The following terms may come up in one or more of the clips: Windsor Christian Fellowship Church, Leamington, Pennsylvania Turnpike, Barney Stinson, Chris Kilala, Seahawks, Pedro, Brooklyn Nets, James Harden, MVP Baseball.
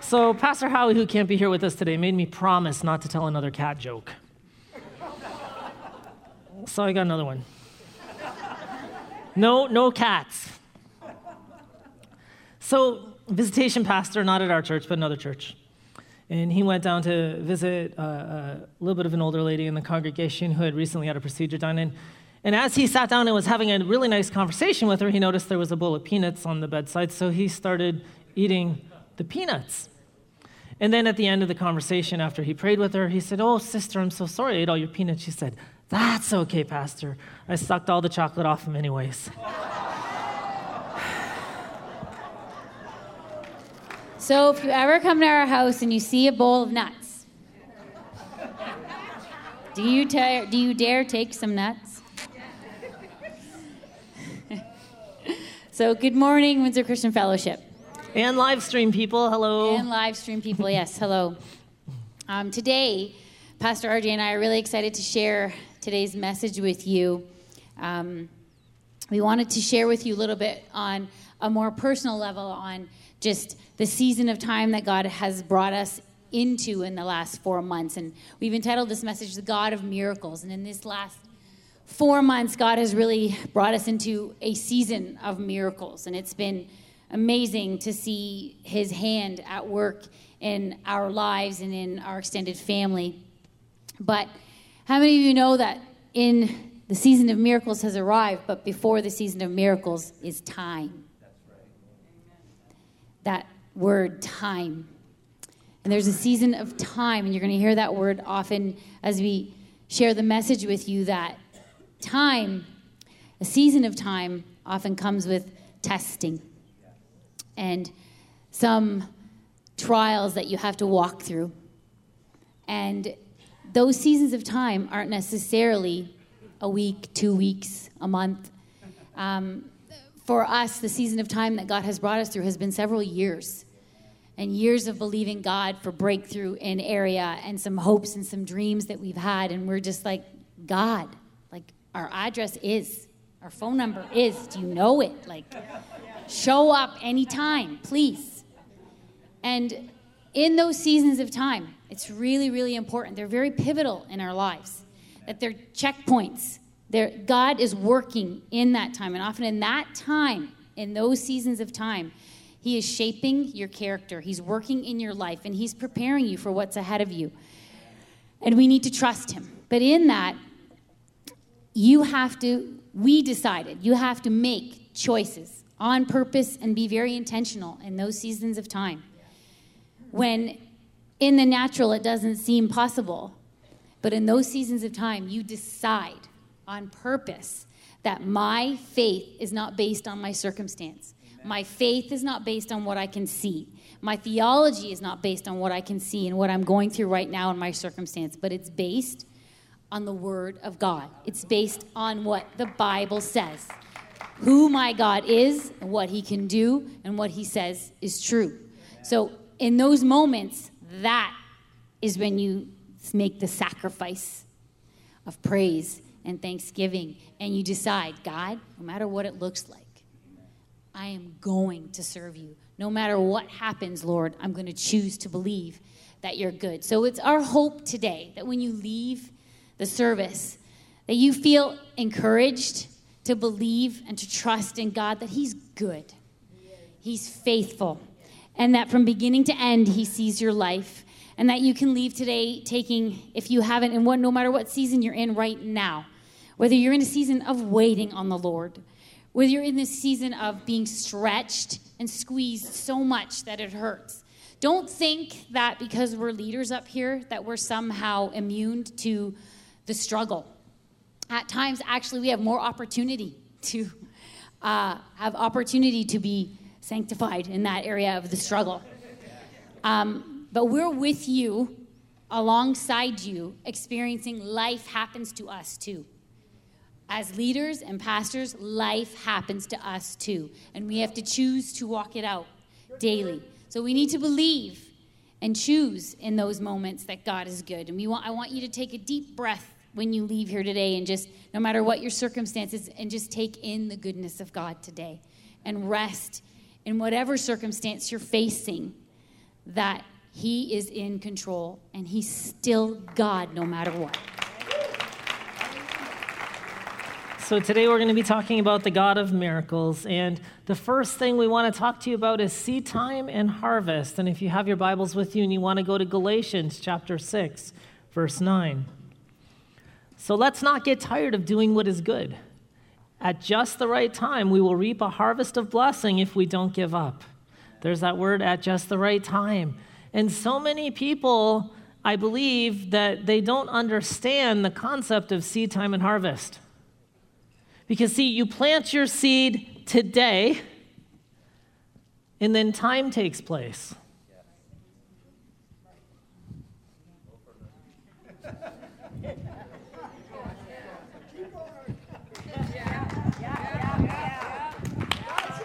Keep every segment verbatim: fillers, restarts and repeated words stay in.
So Pastor Howie, who can't be here with us today, made me promise not to tell another cat joke. So I got another one. No, no cats. So visitation pastor, not at our church, but another church. And he went down to visit uh, a little bit of an older lady in the congregation who had recently had a procedure done. And, and as he sat down and was having a really nice conversation with her, he noticed there was a bowl of peanuts on the bedside. So he started eating the peanuts. And then at the end of the conversation, after he prayed with her, he said, "Oh, sister, I'm so sorry I ate all your peanuts." She said, "That's okay, Pastor. I sucked all the chocolate off him anyways." So if you ever come to our house and you see a bowl of nuts, do you, ta- do you dare take some nuts? So good morning, Windsor Christian Fellowship. And live stream people, hello. And live stream people, yes, hello. Um, today, Pastor R J and I are really excited to share today's message with you. Um, we wanted to share with you a little bit on a more personal level on just the season of time that God has brought us into in the last four months. And we've entitled this message, The God of Miracles. And in this last four months, God has really brought us into a season of miracles. And it's been amazing to see His hand at work in our lives and in our extended family. But how many of you know that in the season of miracles has arrived, but before the season of miracles is time? That's right. That word, time. And there's a season of time, and you're going to hear that word often as we share the message with you, that time, a season of time, often comes with testing and some trials that you have to walk through. And those seasons of time aren't necessarily a week, two weeks, a month. Um, for us, the season of time that God has brought us through has been several years, and years of believing God for breakthrough in area and some hopes and some dreams that we've had. And we're just like, God, like our address is, our phone number is, do you know it? Like, show up anytime, please. And in those seasons of time, it's really, really important. They're very pivotal in our lives, that they're checkpoints. They're, God is working in that time. And often in that time, in those seasons of time, He is shaping your character. He's working in your life, and He's preparing you for what's ahead of you. And we need to trust Him. But in that, you have to, we decided, you have to make choices on purpose and be very intentional in those seasons of time. When in the natural it doesn't seem possible, but in those seasons of time you decide on purpose that my faith is not based on my circumstance. Amen. My faith is not based on what I can see. My theology is not based on what I can see and what I'm going through right now in my circumstance, but it's based on the Word of God. It's based on what the Bible says. Who my God is, what He can do, and what He says is true. So in those moments, that is when you make the sacrifice of praise and thanksgiving, and you decide, God, no matter what it looks like, I am going to serve You. No matter what happens, Lord, I'm going to choose to believe that You're good. So it's our hope today that when you leave the service, that you feel encouraged to believe and to trust in God, that He's good, He's faithful, and that from beginning to end, He sees your life, and that you can leave today taking, if you haven't, and what, no matter what season you're in right now, whether you're in a season of waiting on the Lord, whether you're in this season of being stretched and squeezed so much that it hurts, don't think that because we're leaders up here that we're somehow immune to the struggle. At times, actually, we have more opportunity to uh, have opportunity to be sanctified in that area of the struggle. Um, but we're with you, alongside you, experiencing life happens to us too. As leaders and pastors, life happens to us too. And we have to choose to walk it out daily. So we need to believe and choose in those moments that God is good. And we want I want you to take a deep breath when you leave here today, and just, no matter what your circumstances, and just take in the goodness of God today and rest in whatever circumstance you're facing, that he is in control and he's still God no matter what. So today we're going to be talking about the God of miracles, and the first thing we want to talk to you about is seed time and harvest. And if you have your Bibles with you and you want to go to Galatians chapter six, verse nine. So let's not get tired of doing what is good. At just the right time, we will reap a harvest of blessing if we don't give up. There's that word, at just the right time. And so many people, I believe, that they don't understand the concept of seed time and harvest. Because, see, you plant your seed today, and then time takes place.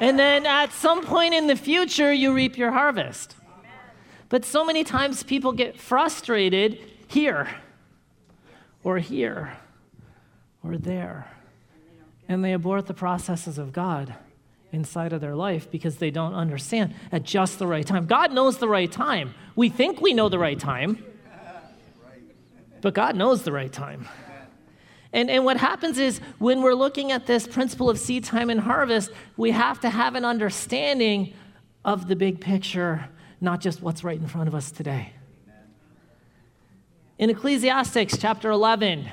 And then at some point in the future, you reap your harvest. Amen. But so many times people get frustrated here or here or there. And they abort the processes of God inside of their life because they don't understand at just the right time. God knows the right time. We think we know the right time, but God knows the right time. And and what happens is, when we're looking at this principle of seed time and harvest, we have to have an understanding of the big picture, not just what's right in front of us today. In Ecclesiastes chapter eleven,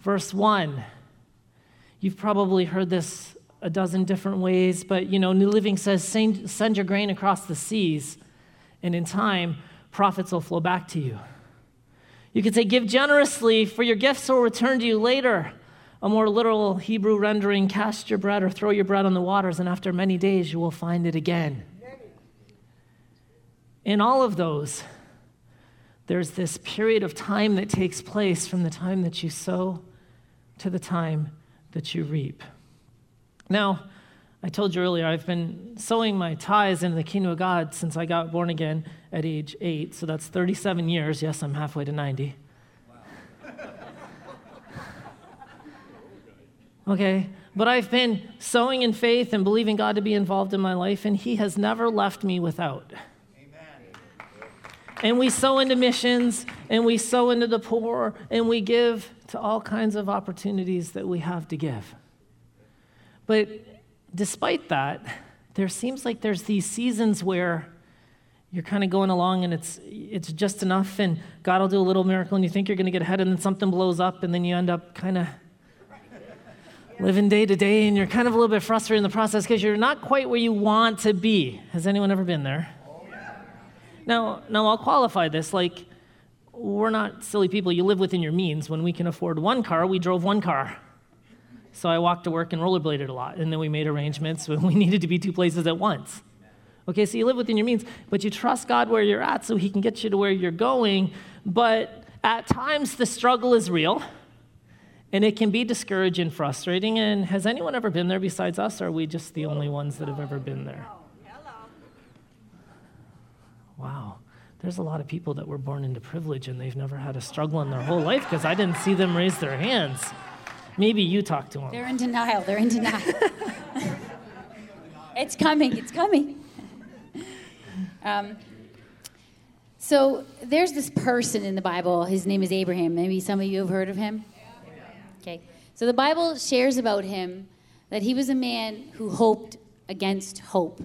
verse one, you've probably heard this a dozen different ways, but, you know, New Living says, send, send your grain across the seas, and in time, profits will flow back to you. You could say, give generously, for your gifts will return to you later. A more literal Hebrew rendering, cast your bread or throw your bread on the waters, and after many days you will find it again. In all of those, there's this period of time that takes place from the time that you sow to the time that you reap. Now, I told you earlier, I've been sowing my tithes into the kingdom of God since I got born again at age eight, so that's thirty-seven years. Yes, I'm halfway to ninety. Wow. Okay, but I've been sowing in faith and believing God to be involved in my life, and he has never left me without. Amen. And we sow into missions, and we sow into the poor, and we give to all kinds of opportunities that we have to give. But despite that, there seems like there's these seasons where you're kind of going along and it's it's just enough, and God will do a little miracle and you think you're going to get ahead, and then something blows up, and then you end up kind of living day to day, and you're kind of a little bit frustrated in the process because you're not quite where you want to be. Has anyone ever been there? Now, now I'll qualify this. Like, we're not silly people. You live within your means. When we can afford one car, we drove one car. So I walked to work and rollerbladed a lot, and then we made arrangements when we needed to be two places at once. Okay, so you live within your means, but you trust God where you're at so he can get you to where you're going. But at times, the struggle is real, and it can be discouraging and frustrating. And has anyone ever been there besides us, or are we just the only ones that have ever been there? Wow, there's a lot of people that were born into privilege, and they've never had a struggle in their whole life because I didn't see them raise their hands. Maybe you talk to them. They're in denial. They're in denial. It's coming. It's coming. Um, so there's this person in the Bible. His name is Abraham. Maybe some of you have heard of him. Okay. So the Bible shares about him that he was a man who hoped against hope.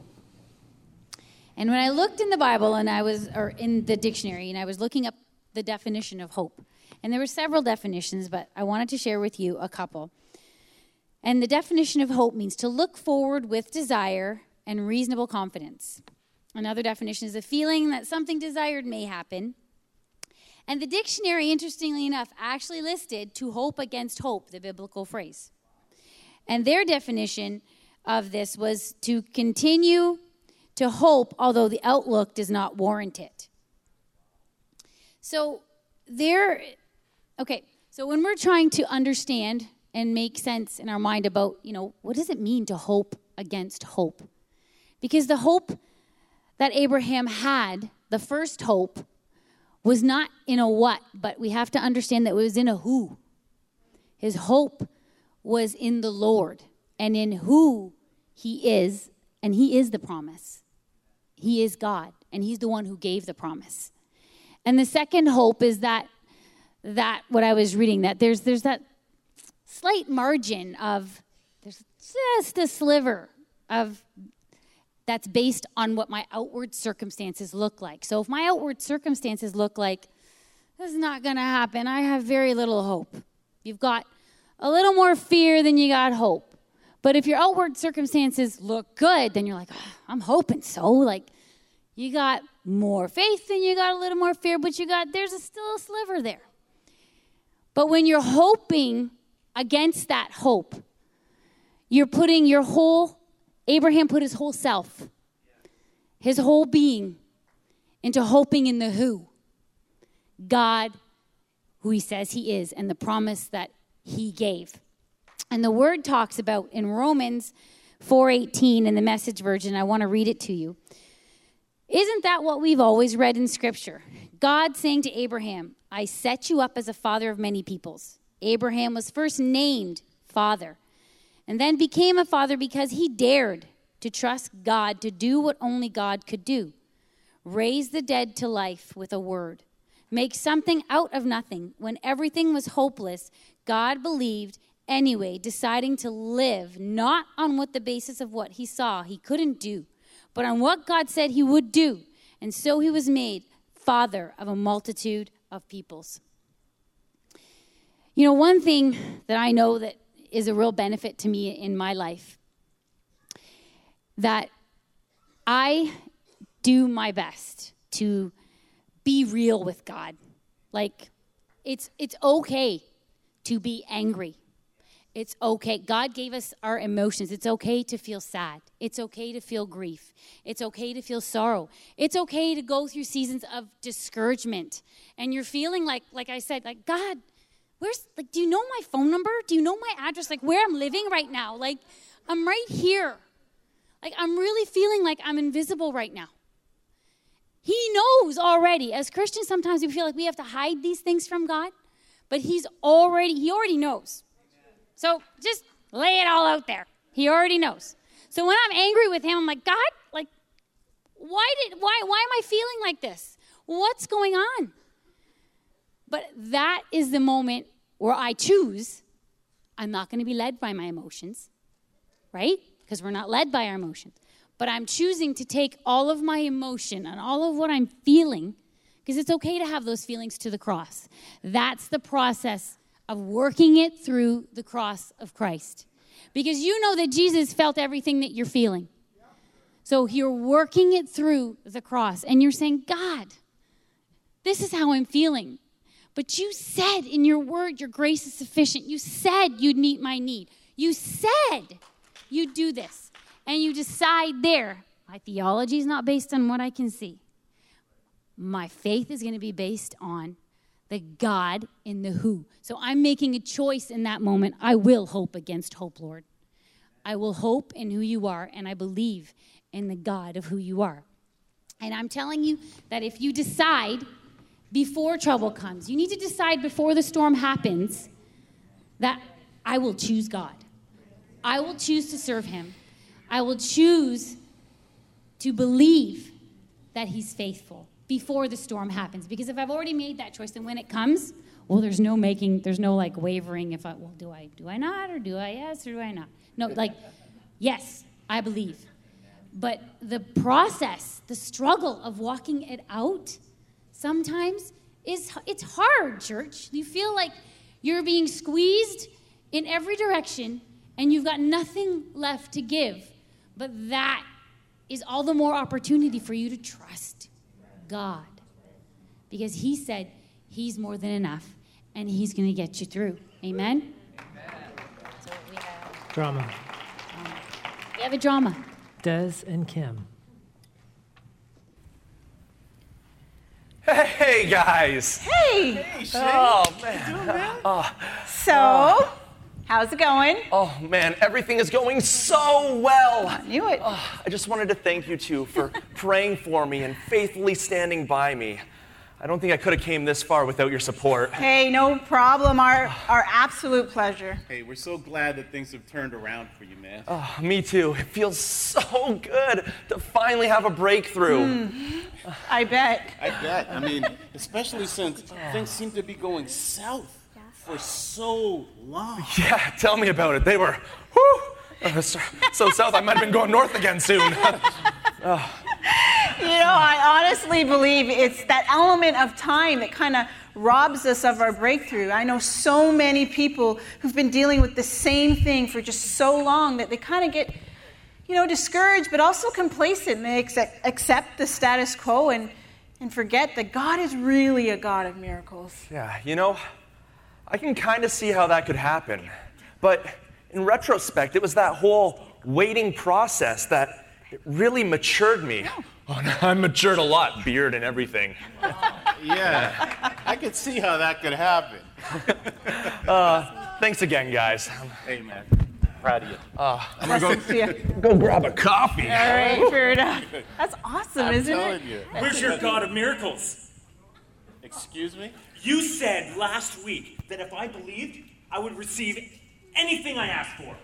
And when I looked in the Bible and I was, or in the dictionary, and I was looking up the definition of hope. And there were several definitions, but I wanted to share with you a couple. And the definition of hope means to look forward with desire and reasonable confidence. Another definition is a feeling that something desired may happen. And the dictionary, interestingly enough, actually listed to hope against hope, the biblical phrase. And their definition of this was to continue to hope, although the outlook does not warrant it. So there, okay, so when we're trying to understand and make sense in our mind about, you know, what does it mean to hope against hope? Because the hope that Abraham had, the first hope, was not in a what, but we have to understand that it was in a who. His hope was in the Lord and in who he is, and he is the promise. He is God, and he's the one who gave the promise. And the second hope is that, that what I was reading, that there's there's that slight margin of, there's just a sliver of that's based on what my outward circumstances look like. So if my outward circumstances look like, this is not going to happen, I have very little hope. You've got a little more fear than you got hope. But if your outward circumstances look good, then you're like, oh, I'm hoping so. Like, you got more faith than you got a little more fear, but you got, there's a, still a sliver there. But when you're hoping against that hope, you're putting your whole, Abraham put his whole self, his whole being, into hoping in the who. God, who he says he is, and the promise that he gave. And the word talks about in Romans four eighteen in the Message Version, I want to read it to you. Isn't that what we've always read in Scripture? God saying to Abraham, I set you up as a father of many peoples. Abraham was first named father and then became a father because he dared to trust God to do what only God could do. Raise the dead to life with a word. Make something out of nothing. When everything was hopeless, God believed anyway, deciding to live not on what the basis of what he saw he couldn't do, but on what God said he would do. And so he was made father of a multitude of peoples. You know, one thing that I know that is a real benefit to me in my life, that I do my best to be real with God. Like, it's it's okay to be angry. It's okay. God gave us our emotions. It's okay to feel sad. It's okay to feel grief. It's okay to feel sorrow. It's okay to go through seasons of discouragement. And you're feeling like, like I said, like, God, where's, like, do you know my phone number? Do you know my address? Like, where I'm living right now? Like, I'm right here. Like, I'm really feeling like I'm invisible right now. He knows already. As Christians, sometimes we feel like we have to hide these things from God, but he's already, he already knows. So just lay it all out there. He already knows. So when I'm angry with him, I'm like, God, like, why did, why, why am I feeling like this? What's going on? But that is the moment where I choose. I'm not going to be led by my emotions, right? Because we're not led by our emotions. But I'm choosing to take all of my emotion and all of what I'm feeling, because it's okay to have those feelings, to the cross. That's the process of working it through the cross of Christ. Because you know that Jesus felt everything that you're feeling. So you're working it through the cross. And you're saying, God, this is how I'm feeling. But you said in your word, your grace is sufficient. You said you'd meet my need. You said you'd do this. And you decide there, my theology is not based on what I can see. My faith is going to be based on the God in the who. So I'm making a choice in that moment. I will hope against hope, Lord. I will hope in who you are, and I believe in the God of who you are. And I'm telling you that if you decide before trouble comes, you need to decide before the storm happens that I will choose God. I will choose to serve him. I will choose to believe that he's faithful before the storm happens. Because if I've already made that choice, then when it comes, well, there's no making, there's no like wavering if I, well, do I, do I not, or do I yes, or do I not? No, like, yes, I believe. But the process, the struggle of walking it out sometimes is, it's hard, church. You feel like you're being squeezed in every direction and you've got nothing left to give. But that is all the more opportunity for you to trust God, because he said he's more than enough and he's going to get you through. Amen? Amen. So we have drama. drama. We have a drama. Des and Kim. Hey, guys. Hey. Hey, Shane. Oh, man. How you doing, man? Uh, so, uh, how's it going? Oh, man, everything is going so well. I knew it. Uh, I just wanted to thank you two for praying for me and faithfully standing by me. I don't think I could have came this far without your support. Hey, no problem. Our, our absolute pleasure. Hey, we're so glad that things have turned around for you, man. Oh, me too. It feels so good to finally have a breakthrough. Mm. I bet. I bet. I mean, especially since things seem to be going south for so long. Yeah, tell me about it. They were, whew, uh, so south I might have been going north again soon. uh. You know, I honestly believe it's that element of time that kind of robs us of our breakthrough. I know so many people who've been dealing with the same thing for just so long that they kind of get, you know, discouraged, but also complacent. And they accept, accept the status quo and, and forget that God is really a God of miracles. Yeah, you know, I can kind of see how that could happen. But in retrospect, it was that whole waiting process that it really matured me. No. Oh, no, I matured a lot, beard and everything. Wow. Yeah, I could see how that could happen. uh, thanks again, guys. Hey, man. Proud of you. Uh, I'm going to go, go grab a coffee. All right, fair enough. That's awesome, I'm isn't it? You. Where's your God of miracles? Excuse me? You said last week that if I believed, I would receive anything I asked for.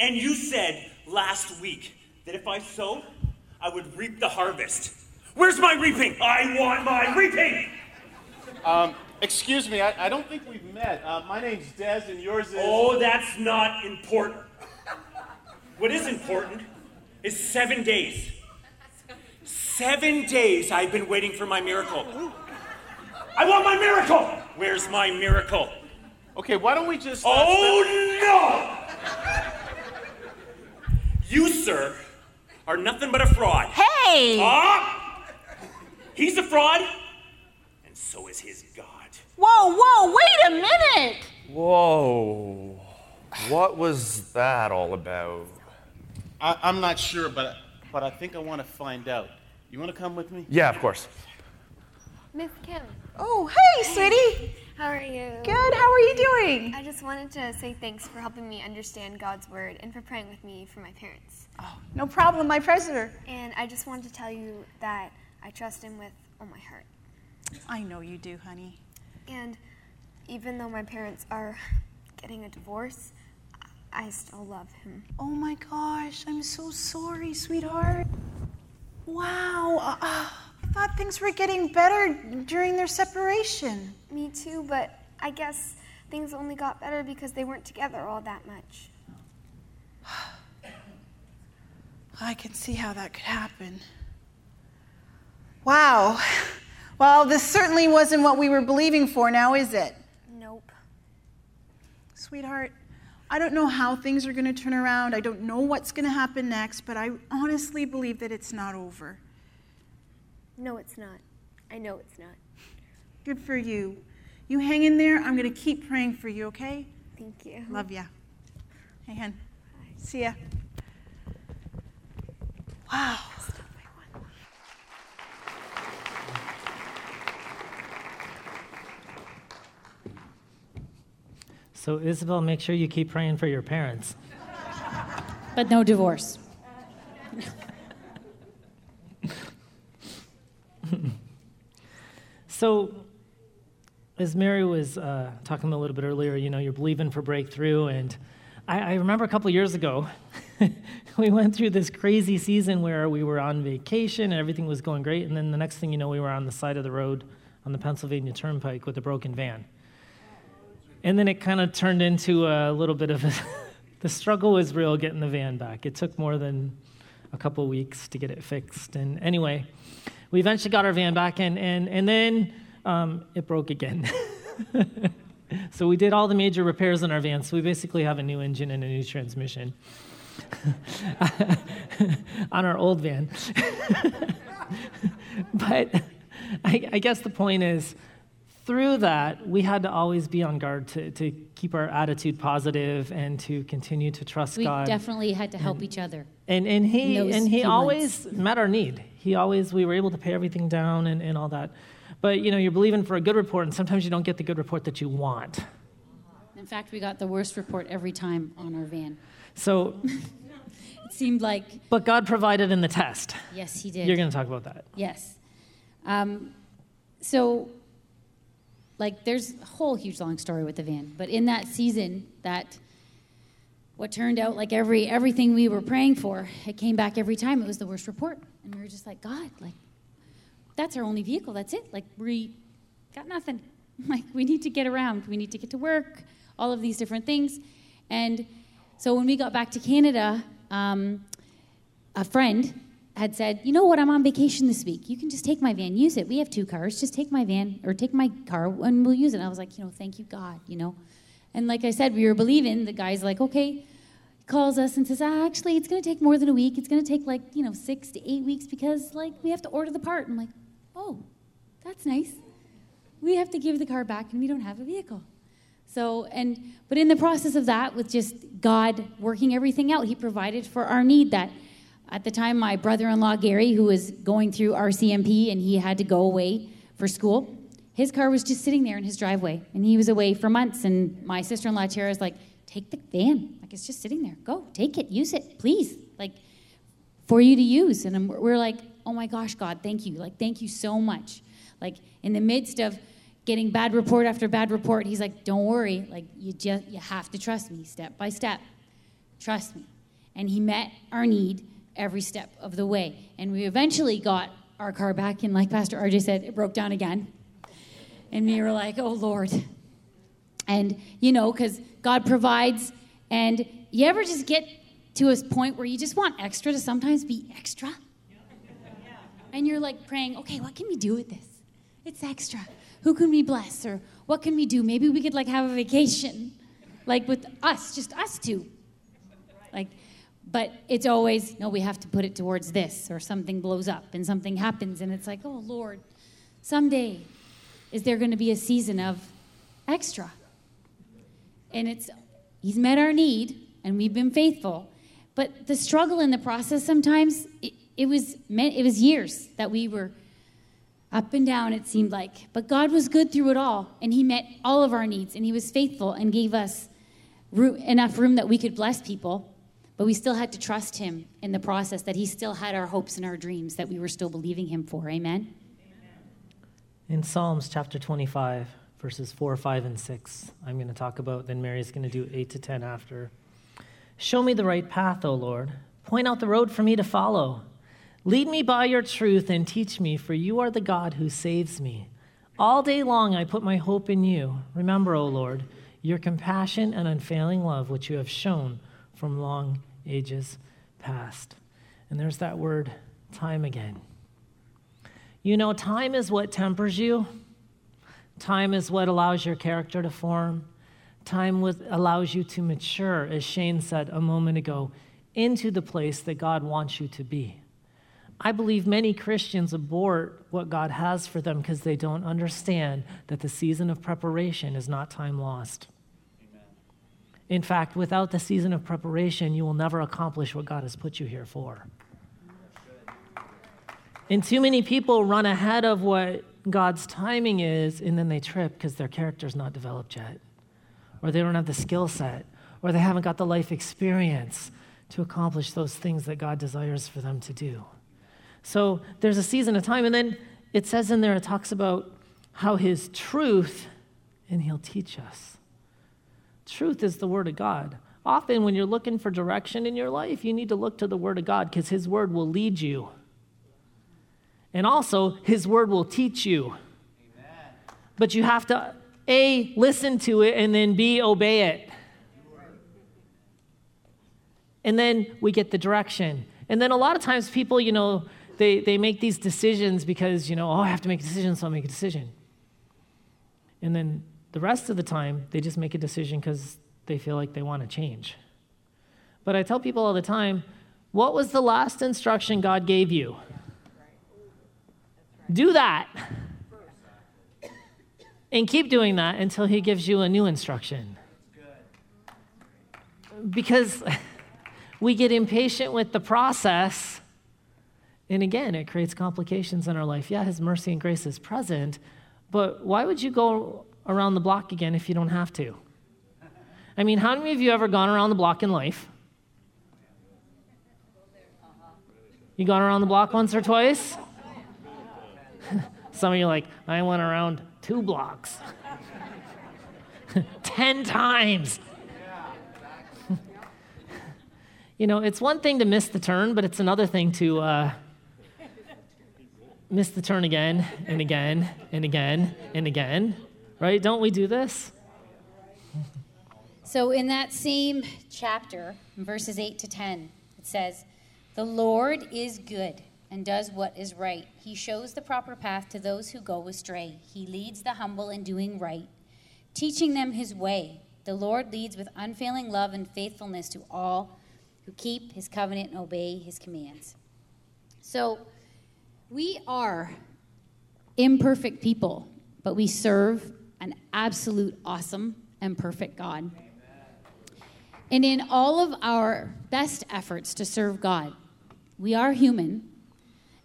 And you said last week that if I sowed, I would reap the harvest. Where's my reaping? I want my reaping! Um, excuse me, I, I don't think we've met. Uh, my name's Des and yours is... Oh, that's not important. What is important is seven days. Seven days I've been waiting for my miracle. I want my miracle! Where's my miracle? Okay, why don't we just... Oh, no! You, sir... are nothing but a fraud. Hey! Ah! He's a fraud, and so is his God. Whoa, whoa, wait a minute! Whoa. What was that all about? I, I'm not sure, but, but I think I want to find out. You want to come with me? Yeah, of course. Miss Kim. Oh, hey, sweetie! How are you? Good, how are you doing? I just wanted to say thanks for helping me understand God's word and for praying with me for my parents. Oh, no problem, my president. And I just wanted to tell you that I trust him with all my heart. I know you do, honey. And even though my parents are getting a divorce, I still love him. Oh my gosh, I'm so sorry, sweetheart. Wow. Uh, uh. I thought things were getting better during their separation. Me too, but I guess things only got better because they weren't together all that much. I can see how that could happen. Wow. Well, this certainly wasn't what we were believing for now, is it? Nope. Sweetheart, I don't know how things are going to turn around. I don't know what's going to happen next, but I honestly believe that it's not over. No, it's not. I know it's not. Good for you. You hang in there. I'm going to keep praying for you, okay? Thank you. Love ya. Hey, hen. Bye. See ya. Wow. So, Isabel, make sure you keep praying for your parents. But no divorce. So, as Mary was uh, talking a little bit earlier, you know, you're believing for breakthrough, and I, I remember a couple years ago, we went through this crazy season where we were on vacation and everything was going great, and then the next thing you know, we were on the side of the road on the Pennsylvania Turnpike with a broken van. And then it kind of turned into a little bit of a the struggle was real getting the van back. It took more than a couple weeks to get it fixed, and anyway... We eventually got our van back, and and, and then um, it broke again. So we did all the major repairs on our van, so we basically have a new engine and a new transmission on our old van. But I, I guess the point is, through that, we had to always be on guard to, to keep our attitude positive and to continue to trust we God. We definitely had to help and, each other. And and he and he always met our need. He always, we were able to pay everything down and, and all that. But, you know, you're believing for a good report, and sometimes you don't get the good report that you want. In fact, we got the worst report every time on our van. So... it seemed like... But God provided in the test. Yes, he did. You're going to talk about that. Yes. Um, so, like, there's a whole huge long story with the van. But in that season, that... what turned out like every everything we were praying for, it came back every time. It was the worst report. And we were just like, God, like, that's our only vehicle. That's it. Like, we got nothing. Like, we need to get around. We need to get to work, all of these different things. And so when we got back to Canada, um, a friend had said, you know what, I'm on vacation this week. You can just take my van, use it. We have two cars. Just take my van or take my car and we'll use it. And I was like, you know, thank you, God, you know. And like I said, we were believing. The guy's like, okay. Calls us and says, ah, actually, it's going to take more than a week. It's going to take, like, you know, six to eight weeks because, like, we have to order the part. I'm like, oh, that's nice. We have to give the car back, and we don't have a vehicle. So, and, but in the process of that, with just God working everything out, he provided for our need that at the time my brother-in-law, Gary, who was going through R C M P, and he had to go away for school, his car was just sitting there in his driveway, and he was away for months, and my sister-in-law, Tara, is like, take the van. Like, it's just sitting there. Go, take it, use it, please. Like, for you to use. And we're like, oh, my gosh, God, thank you. Like, thank you so much. Like, in the midst of getting bad report after bad report, he's like, don't worry. Like, you just you have to trust me step by step. Trust me. And he met our need every step of the way. And we eventually got our car back. And like Pastor R J said, it broke down again. And we were like, oh, Lord. And, you know, because God provides. And you ever just get to a point where you just want extra to sometimes be extra? And you're like praying, okay, what can we do with this? It's extra. Who can we bless? Or what can we do? Maybe we could, like, have a vacation, like, with us, just us two. Like, but it's always, no, we have to put it towards this, or something blows up and something happens. And it's like, oh, Lord, someday is there going to be a season of extra? And it's, he's met our need, and we've been faithful. But the struggle in the process sometimes, it, it was meant, it was years that we were up and down, it seemed like. But God was good through it all, and he met all of our needs, and he was faithful and gave us room, enough room that we could bless people. But we still had to trust him in the process, that he still had our hopes and our dreams, that we were still believing him for. Amen? In Psalms chapter twenty-five, verses four, five, and six. I'm going to talk about, then Mary's going to do eight to ten after. Show me the right path, O Lord. Point out the road for me to follow. Lead me by your truth and teach me, for you are the God who saves me. All day long I put my hope in you. Remember, O Lord, your compassion and unfailing love, which you have shown from long ages past. And there's that word, time, again. You know, time is what tempers you. Time is what allows your character to form. Time with, allows you to mature, as Shane said a moment ago, into the place that God wants you to be. I believe many Christians abort what God has for them because they don't understand that the season of preparation is not time lost. Amen. In fact, without the season of preparation, you will never accomplish what God has put you here for. And too many people run ahead of what God's timing is, and then they trip because their character's not developed yet, or they don't have the skill set, or they haven't got the life experience to accomplish those things that God desires for them to do. So there's a season of time, and then it says in there, it talks about how his truth, and he'll teach us. Truth is the word of God. Often when you're looking for direction in your life, you need to look to the word of God, because his word will lead you. And also, his word will teach you. Amen. But you have to, A, listen to it, and then B, obey it. And then we get the direction. And then a lot of times people, you know, they, they make these decisions because, you know, oh, I have to make a decision, so I'll make a decision. And then the rest of the time, they just make a decision because they feel like they want to change. But I tell people all the time, what was the last instruction God gave you? Do that, and keep doing that until he gives you a new instruction. Because we get impatient with the process, And again, it creates complications in our life. Yeah, his mercy and grace is present, but why would you go around the block again if you don't have to? I mean, how many of you ever gone around the block in life? You gone around the block once or twice? Some of you are like, I went around two blocks. Ten times. You know, it's one thing to miss the turn, but it's another thing to uh, miss the turn again and again and again and again, right? Don't we do this? So in that same chapter, verses eight to ten, it says, "The Lord is good and does what is right. He shows the proper path to those who go astray. He leads the humble in doing right, teaching them his way. The Lord leads with unfailing love and faithfulness to all who keep his covenant and obey his commands." So we are imperfect people, but we serve an absolute awesome and perfect God. Amen. And in all of our best efforts to serve God, we are human,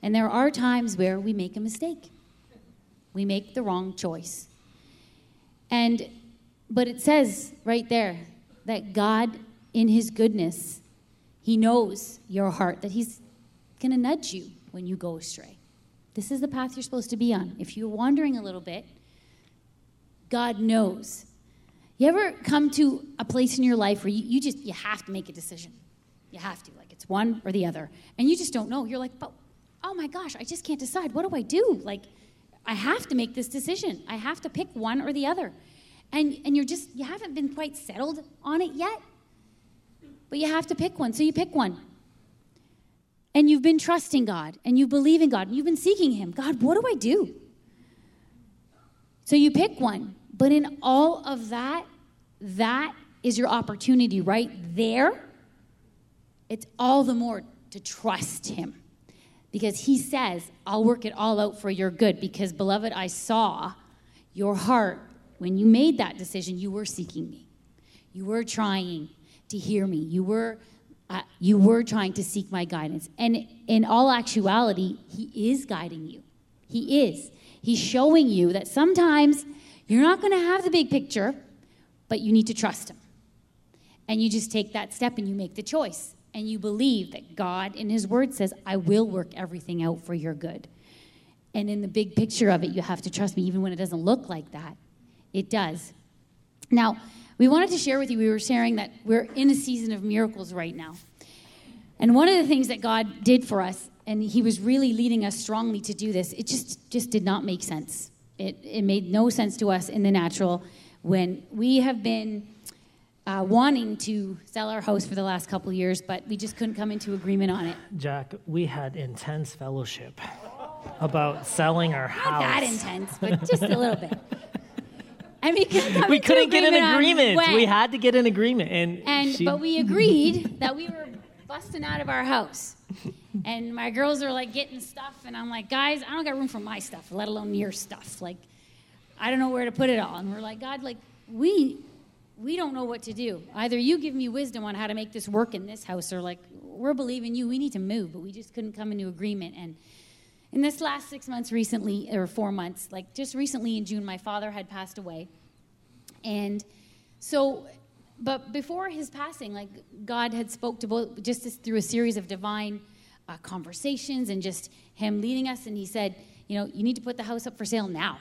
and there are times where we make a mistake. We make the wrong choice. And but it says right there that God, in his goodness, he knows your heart, that he's going to nudge you when you go astray. This is the path you're supposed to be on. If you're wandering a little bit, God knows. You ever come to a place in your life where you, you just, you have to make a decision? You have to, like it's one or the other. And you just don't know. You're like, but, oh my gosh, I just can't decide. What do I do? Like, I have to make this decision. I have to pick one or the other. And and you're just, you haven't been quite settled on it yet. But you have to pick one, so you pick one. And you've been trusting God, and you believe in God, and you've been seeking him. God, what do I do? So you pick one. But in all of that, that is your opportunity right there. It's all the more to trust him. Because he says, I'll work it all out for your good. Because, beloved, I saw your heart. When you made that decision, you were seeking me. You were trying to hear me. You were uh, you were trying to seek my guidance. And in all actuality, he is guiding you. He is. He's showing you that sometimes you're not going to have the big picture, but you need to trust him. And you just take that step and you make the choice. And you believe that God in his word says, I will work everything out for your good. And in the big picture of it, you have to trust me, even when it doesn't look like that. It does. Now, we wanted to share with you, we were sharing that we're in a season of miracles right now. And one of the things that God did for us, and he was really leading us strongly to do this, it just, just did not make sense. It, it made no sense to us in the natural when we have been uh, wanting to sell our house for the last couple of years, but we just couldn't come into agreement on it. Jack, we had intense fellowship about selling our house. Not that intense, but just a little bit. I mean, couldn't we couldn't get an agreement. We had to get an agreement. And, and she... But we agreed that we were busting out of our house. And my girls are like getting stuff. And I'm like, guys, I don't got room for my stuff, let alone your stuff. Like, I don't know where to put it all. And we're like, God, like, we we don't know what to do. Either you give me wisdom on how to make this work in this house, or like, we're believing you. We need to move. But we just couldn't come into agreement. And in this last six months recently, or four months, like just recently in June, my father had passed away. And so, but before his passing, like God had spoke to both, just this, through a series of divine uh, conversations and just him leading us. And he said, you know, you need to put the house up for sale now.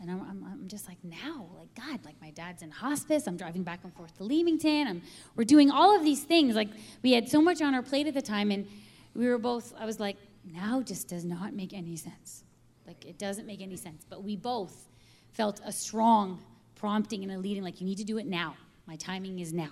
And I'm, I'm, I'm just like, now? Like, God, like my dad's in hospice. I'm driving back and forth to Leamington. I'm, we're doing all of these things. Like we had so much on our plate at the time. And we were both, I was like, now just does not make any sense. Like, it doesn't make any sense. But we both felt a strong prompting and a leading, like, you need to do it now. My timing is now.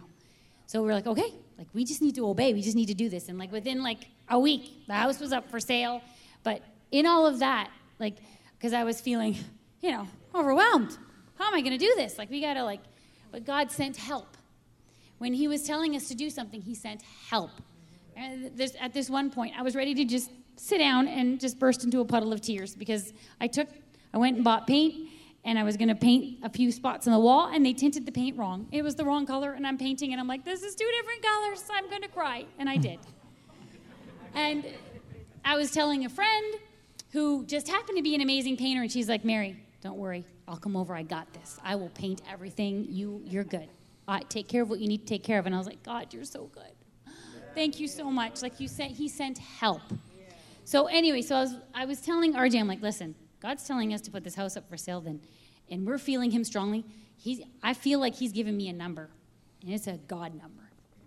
So we're like, okay, like, we just need to obey. We just need to do this. And, like, within, like, a week, the house was up for sale. But in all of that, like, because I was feeling, you know, overwhelmed. How am I going to do this? Like, we got to, like, but God sent help. When he was telling us to do something, he sent help. And there's, at this one point, I was ready to just sit down and just burst into a puddle of tears because I took, I went and bought paint, and I was going to paint a few spots on the wall, and they tinted the paint wrong. It was the wrong color, and I'm painting, and I'm like, this is two different colors. I'm going to cry, and I did. And I was telling a friend who just happened to be an amazing painter, and she's like, Mary, don't worry. I'll come over. I got this. I will paint everything. You, you're good. All right, take care of what you need to take care of. And I was like, God, you're so good. Thank you so much. Like you sent, he sent help. So anyway, so I was, I was telling R J, I'm like, listen, God's telling us to put this house up for sale then. And we're feeling him strongly. He's, I feel like he's giving me a number. And it's a God number.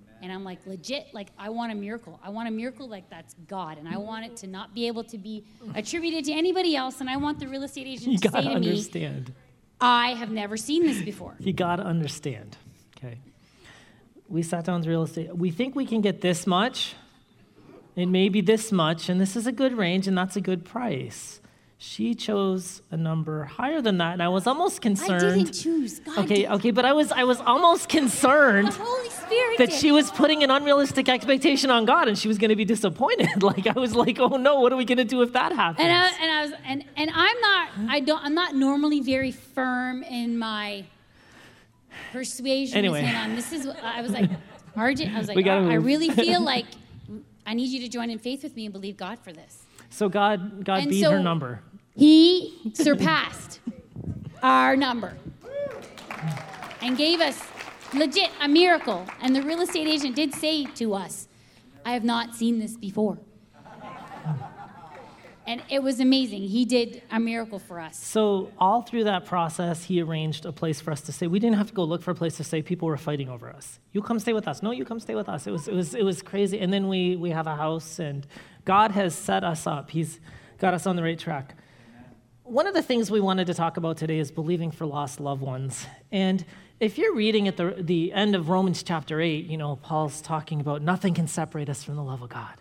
Amen. And I'm like, legit, like, I want a miracle. I want a miracle like that's God. And I want it to not be able to be attributed to anybody else. And I want the real estate agent you to say to understand. me, I have never seen this before. You got to understand. Okay. We sat down with real estate. We think we can get this much. It may be this much. And this is a good range. And that's a good price. She chose a number higher than that, and I was almost concerned. I didn't choose. God okay, did. okay, but I was I was almost concerned the Holy Spirit that did. she was putting an unrealistic expectation on God, and she was going to be disappointed. Like I was like, oh no, what are we going to do if that happens? And I, and I was and and I'm not I don't I'm not normally very firm in my persuasion. Anyway, on. this is I was like, Arjun, I was like, I, I really feel like I need you to join in faith with me and believe God for this. So God, God and beat so her number. He surpassed our number and gave us legit a miracle. And the real estate agent did say to us, I have not seen this before. And it was amazing. He did a miracle for us. So all through that process, he arranged a place for us to stay. We didn't have to go look for a place to stay. People were fighting over us. You come stay with us. No, you come stay with us. It was, it was, it was crazy. And then we, we have a house, and God has set us up. He's got us on the right track. One of the things we wanted to talk about today is believing for lost loved ones. And if you're reading at the, the end of Romans chapter eight, you know, Paul's talking about nothing can separate us from the love of God.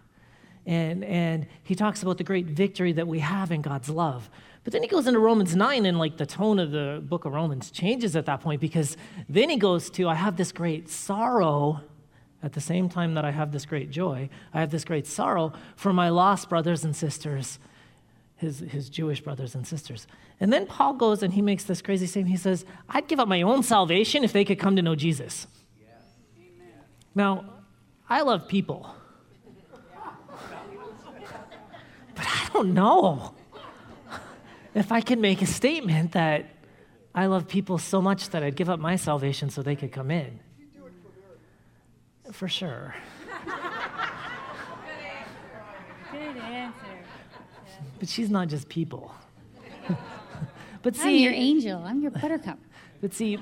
And and he talks about the great victory that we have in God's love. But then he goes into Romans nine, and like the tone of the book of Romans changes at that point, because then he goes to, I have this great sorrow at the same time that I have this great joy. I have this great sorrow for my lost brothers and sisters, his his Jewish brothers and sisters. And then Paul goes and he makes this crazy statement. He says, I'd give up my own salvation if they could come to know Jesus. Yeah. Amen. Now, I love people. But I don't know if I can make a statement that I love people so much that I'd give up my salvation so they could come in. For sure. Good answer. Good answer. But she's not just people. But see, I'm your angel. I'm your buttercup. But see,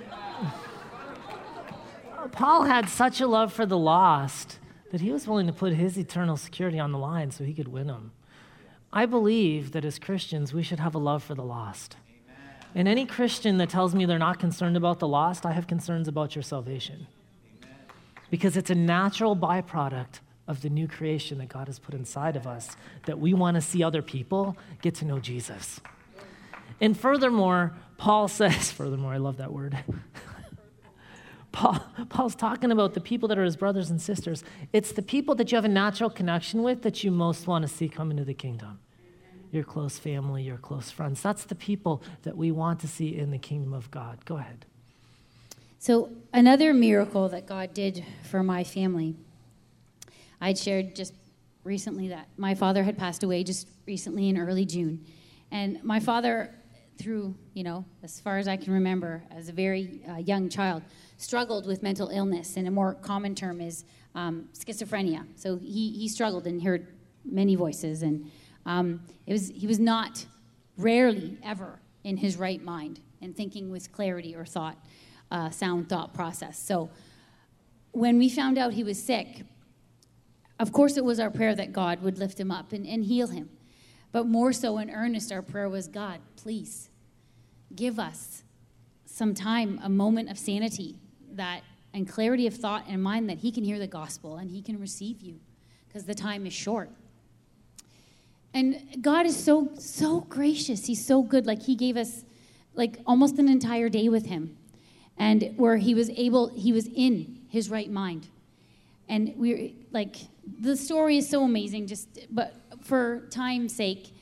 Paul had such a love for the lost that he was willing to put his eternal security on the line so he could win them. I believe that as Christians, we should have a love for the lost. Amen. And any Christian that tells me they're not concerned about the lost, I have concerns about your salvation. Amen. Because it's a natural byproduct of the new creation that God has put inside of us, that we want to see other people get to know Jesus. And furthermore, Paul says, furthermore, I love that word. Paul, Paul's talking about the people that are his brothers and sisters. It's the people that you have a natural connection with that you most want to see come into the kingdom. Your close family, your close friends. That's the people that we want to see in the kingdom of God. Go ahead. So another miracle that God did for my family, I'd shared just recently that my father had passed away just recently in early June. And my father, through, you know, as far as I can remember, as a very uh, young child, struggled with mental illness, and a more common term is um, schizophrenia. So he, he struggled and heard many voices, and um, it was he was not rarely ever in his right mind and thinking with clarity or thought, uh, sound thought process. So when we found out he was sick, of course it was our prayer that God would lift him up and, and heal him. But more so in earnest, our prayer was, God, please give us some time, a moment of sanity that and clarity of thought and mind that he can hear the gospel and he can receive you, because the time is short. And God is so, so gracious. He's so good. Like he gave us like almost an entire day with him, and where he was able, he was in his right mind. And we like, the story is so amazing, just, but for time's sake,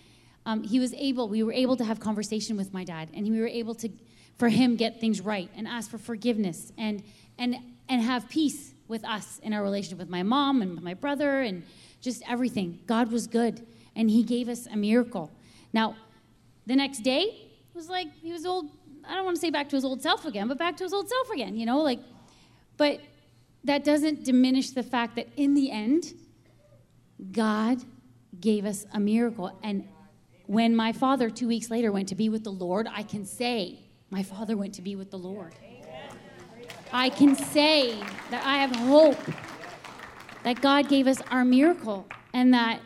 um, he was able, we were able to have conversation with my dad, and we were able to, for him, get things right and ask for forgiveness and and and have peace with us in our relationship with my mom and with my brother and just everything. God was good. and he gave us a miracle. Now, the next day, it was like he was old, I don't want to say back to his old self again, but back to his old self again, you know, like, but that doesn't diminish the fact that in the end, God gave us a miracle. And when my father two weeks later went to be with the Lord, I can say my father went to be with the Lord. I can say that I have hope that God gave us our miracle, and that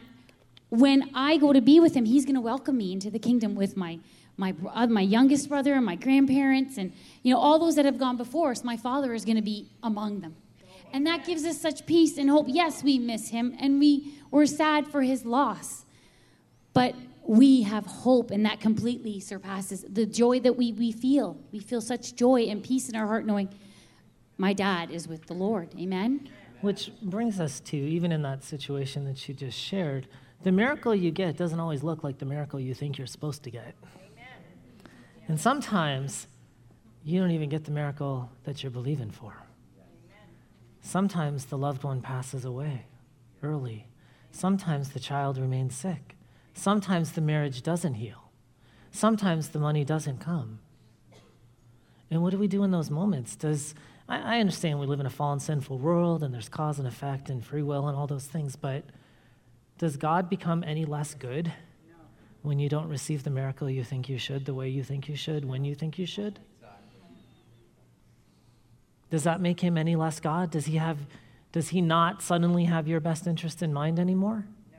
when I go to be with him, he's going to welcome me into the kingdom with my my uh, my youngest brother and my grandparents and, you know, all those that have gone before us. My father is going to be among them. And that gives us such peace and hope. Yes, we miss him, and we, we're sad for his loss. But we have hope, and that completely surpasses the joy that we, we feel. We feel such joy and peace in our heart knowing my dad is with the Lord. Amen? Which brings us to, even in that situation that you just shared, the miracle you get doesn't always look like the miracle you think you're supposed to get. Amen. And sometimes you don't even get the miracle that you're believing for. Sometimes the loved one passes away early. Sometimes the child remains sick. Sometimes the marriage doesn't heal. Sometimes the money doesn't come. And what do we do in those moments? Does I, I understand we live in a fallen, sinful world, and there's cause and effect and free will and all those things, but does God become any less good when you don't receive the miracle you think you should, the way you think you should, when you think you should? Does that make him any less God? Does he have, does he not suddenly have your best interest in mind anymore? No.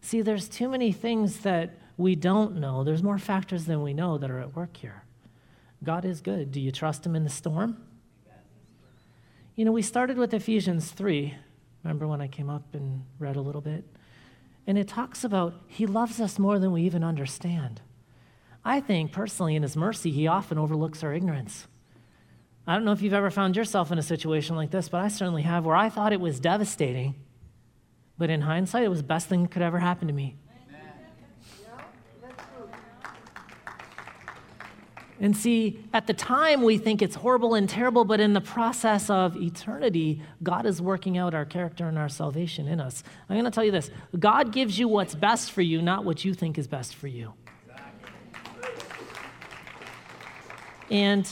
See, there's too many things that we don't know. There's more factors than we know that are at work here. God is good. Do you trust him in the storm? You know, we started with Ephesians three. Remember when I came up and read a little bit? And it talks about he loves us more than we even understand. I think, personally, in his mercy, he often overlooks our ignorance. I don't know if you've ever found yourself in a situation like this, but I certainly have, where I thought it was devastating, but in hindsight, it was the best thing that could ever happen to me. Amen. And see, at the time, we think it's horrible and terrible, but in the process of eternity, God is working out our character and our salvation in us. I'm going to tell you this. God gives you what's best for you, not what you think is best for you. And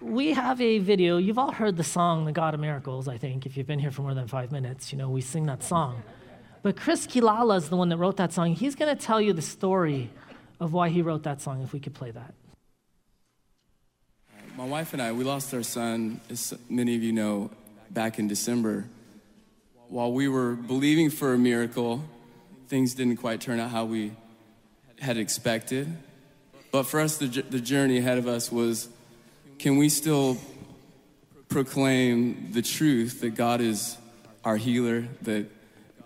we have a video. You've all heard the song, The God of Miracles, I think, if you've been here for more than five minutes. You know, we sing that song. But Chris Kilala is the one that wrote that song. He's going to tell you the story of why he wrote that song, if we could play that. My wife and I, we lost our son, as many of you know, back in December. While we were believing for a miracle, things didn't quite turn out how we had expected. But for us, the, the journey ahead of us was, can we still proclaim the truth that God is our healer, that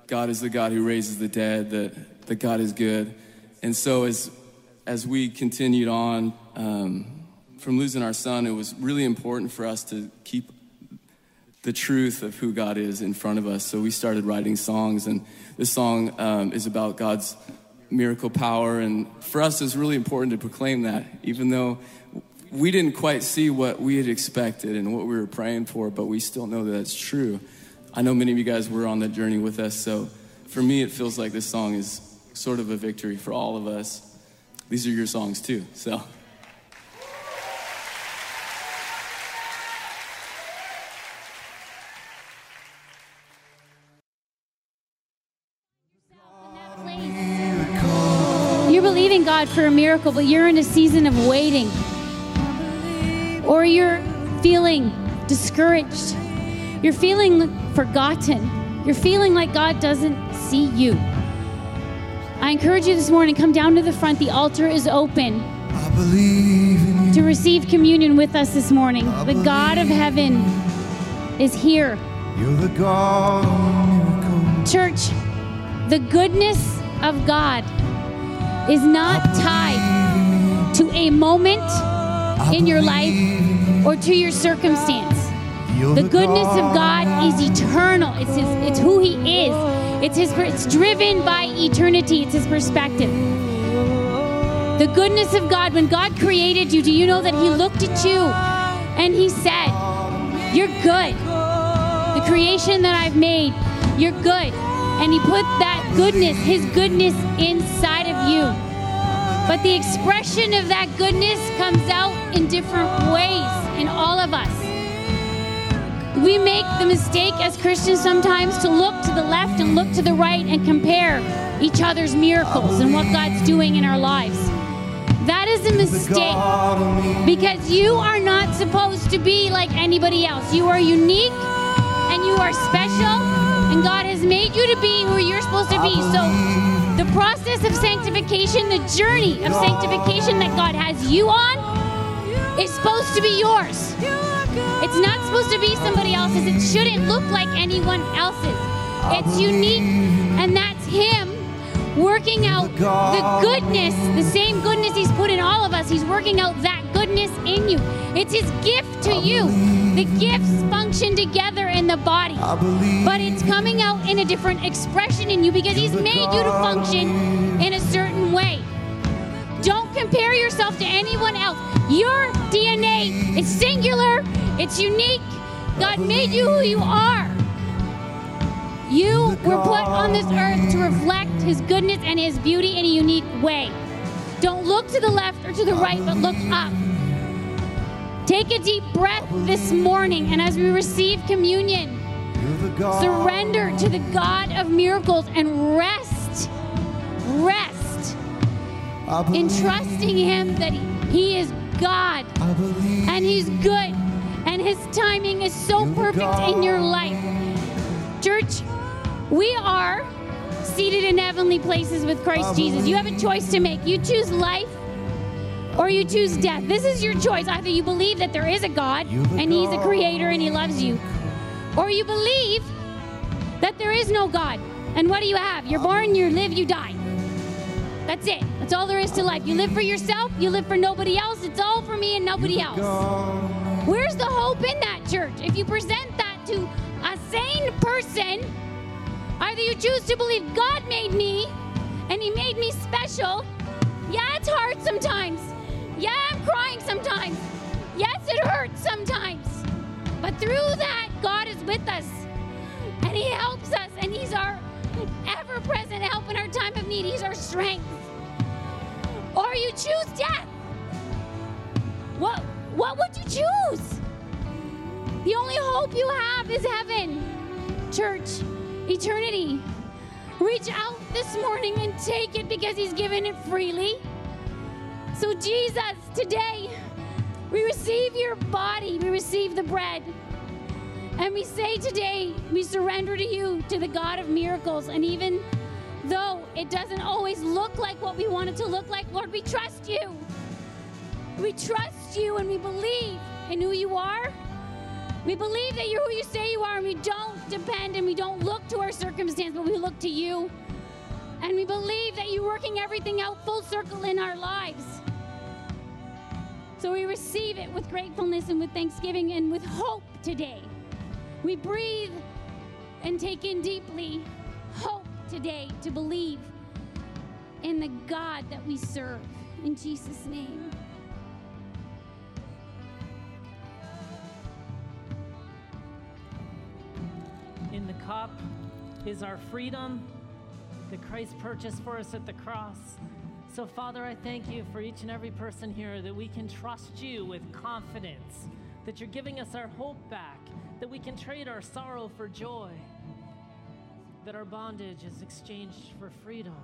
God is the God who raises the dead, that, that God is good? And so as as we continued on um, from losing our son, it was really important for us to keep the truth of who God is in front of us. So we started writing songs, and this song um, is about God's miracle power. And for us, it's really important to proclaim that, even though we didn't quite see what we had expected and what we were praying for, but we still know that it's true. I know many of you guys were on that journey with us, so for me, it feels like this song is sort of a victory for all of us. These are your songs too, so. You're believing God for a miracle, but you're in a season of waiting. Or you're feeling discouraged. You're feeling forgotten. You're feeling like God doesn't see you. I encourage you this morning, come down to the front. The altar is open I believe in you. To receive communion with us this morning. I the God of heaven is here. You're the God of miracles. Church, the goodness of God is not tied to a moment in your life or to your circumstance. The goodness of God is eternal. It's his, it's who he is. It's his, it's driven by eternity. It's his perspective. The goodness of God, when God created you, do you know that he looked at you and he said, you're good. The creation that I've made, you're good. And he put that goodness, his goodness inside of you. But the expression of that goodness comes out in different ways in all of us. We make the mistake as Christians sometimes to look to the left and look to the right and compare each other's miracles and what God's doing in our lives. That is a mistake, because you are not supposed to be like anybody else. You are unique and you are special, and God has made you to be who you're supposed to be. So the process of sanctification, the journey of sanctification that God has you on, is supposed to be yours. It's not supposed to be somebody else's. It shouldn't look like anyone else's. It's unique, and that's him working out the goodness, the same goodness he's put in all of us. He's working out that goodness in you. It's his gift to you. The gifts function together in the body, but it's coming out in a different expression in you because he's made you to function in a certain way. Don't compare yourself to anyone else. Your D N A is singular. It's unique. God made you who you are. You were put on this earth to reflect his goodness and his beauty in a unique way. Don't look to the left or to the right, but look up. Take a deep breath this morning, and as we receive communion, surrender to the God of miracles and rest, rest in trusting him that he is God and he's good. And his timing is so perfect in your life. Church, we are seated in heavenly places with Christ Jesus. You have a choice to make. You choose life or you choose death. This is your choice. Either you believe that there is a God and he's a creator and he loves you, or you believe that there is no God. And what do you have? You're born, you live, you die. That's it. That's all there is to life. You live for yourself. You live for nobody else. It's all for me and nobody else. Where's the hope in that, church? If you present that to a sane person, either you choose to believe God made me and he made me special. Yeah, it's hard sometimes. Yeah, I'm crying sometimes. Yes, it hurts sometimes. But through that, God is with us and he helps us, and he's our ever-present help in our time of need. He's our strength. Or you choose death. What? What would you choose? The only hope you have is heaven. Church, eternity. Reach out this morning and take it, because he's given it freely. So Jesus, today, we receive your body, we receive the bread. And we say today, we surrender to you, to the God of miracles. And even though it doesn't always look like what we want it to look like, Lord, we trust you. We trust you, and we believe in who you are. We believe that you're who you say you are, and we don't depend and we don't look to our circumstance, but we look to you. And we believe that you're working everything out full circle in our lives. So we receive it with gratefulness and with thanksgiving and with hope today. We breathe and take in deeply hope today to believe in the God that we serve. In Jesus' name. In the cup is our freedom that Christ purchased for us at the cross. So, Father, I thank you for each and every person here, that we can trust you with confidence, that you're giving us our hope back, that we can trade our sorrow for joy, that our bondage is exchanged for freedom.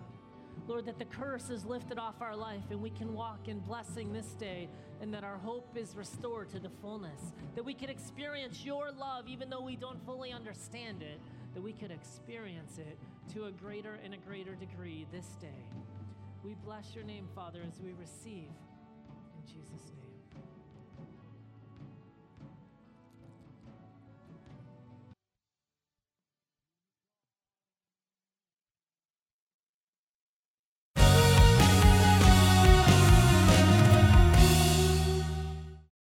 Lord, that the curse is lifted off our life and we can walk in blessing this day, and that our hope is restored to the fullness, that we can experience your love even though we don't fully understand it, that we could experience it to a greater and a greater degree this day. We bless your name, Father, as we receive in Jesus' name.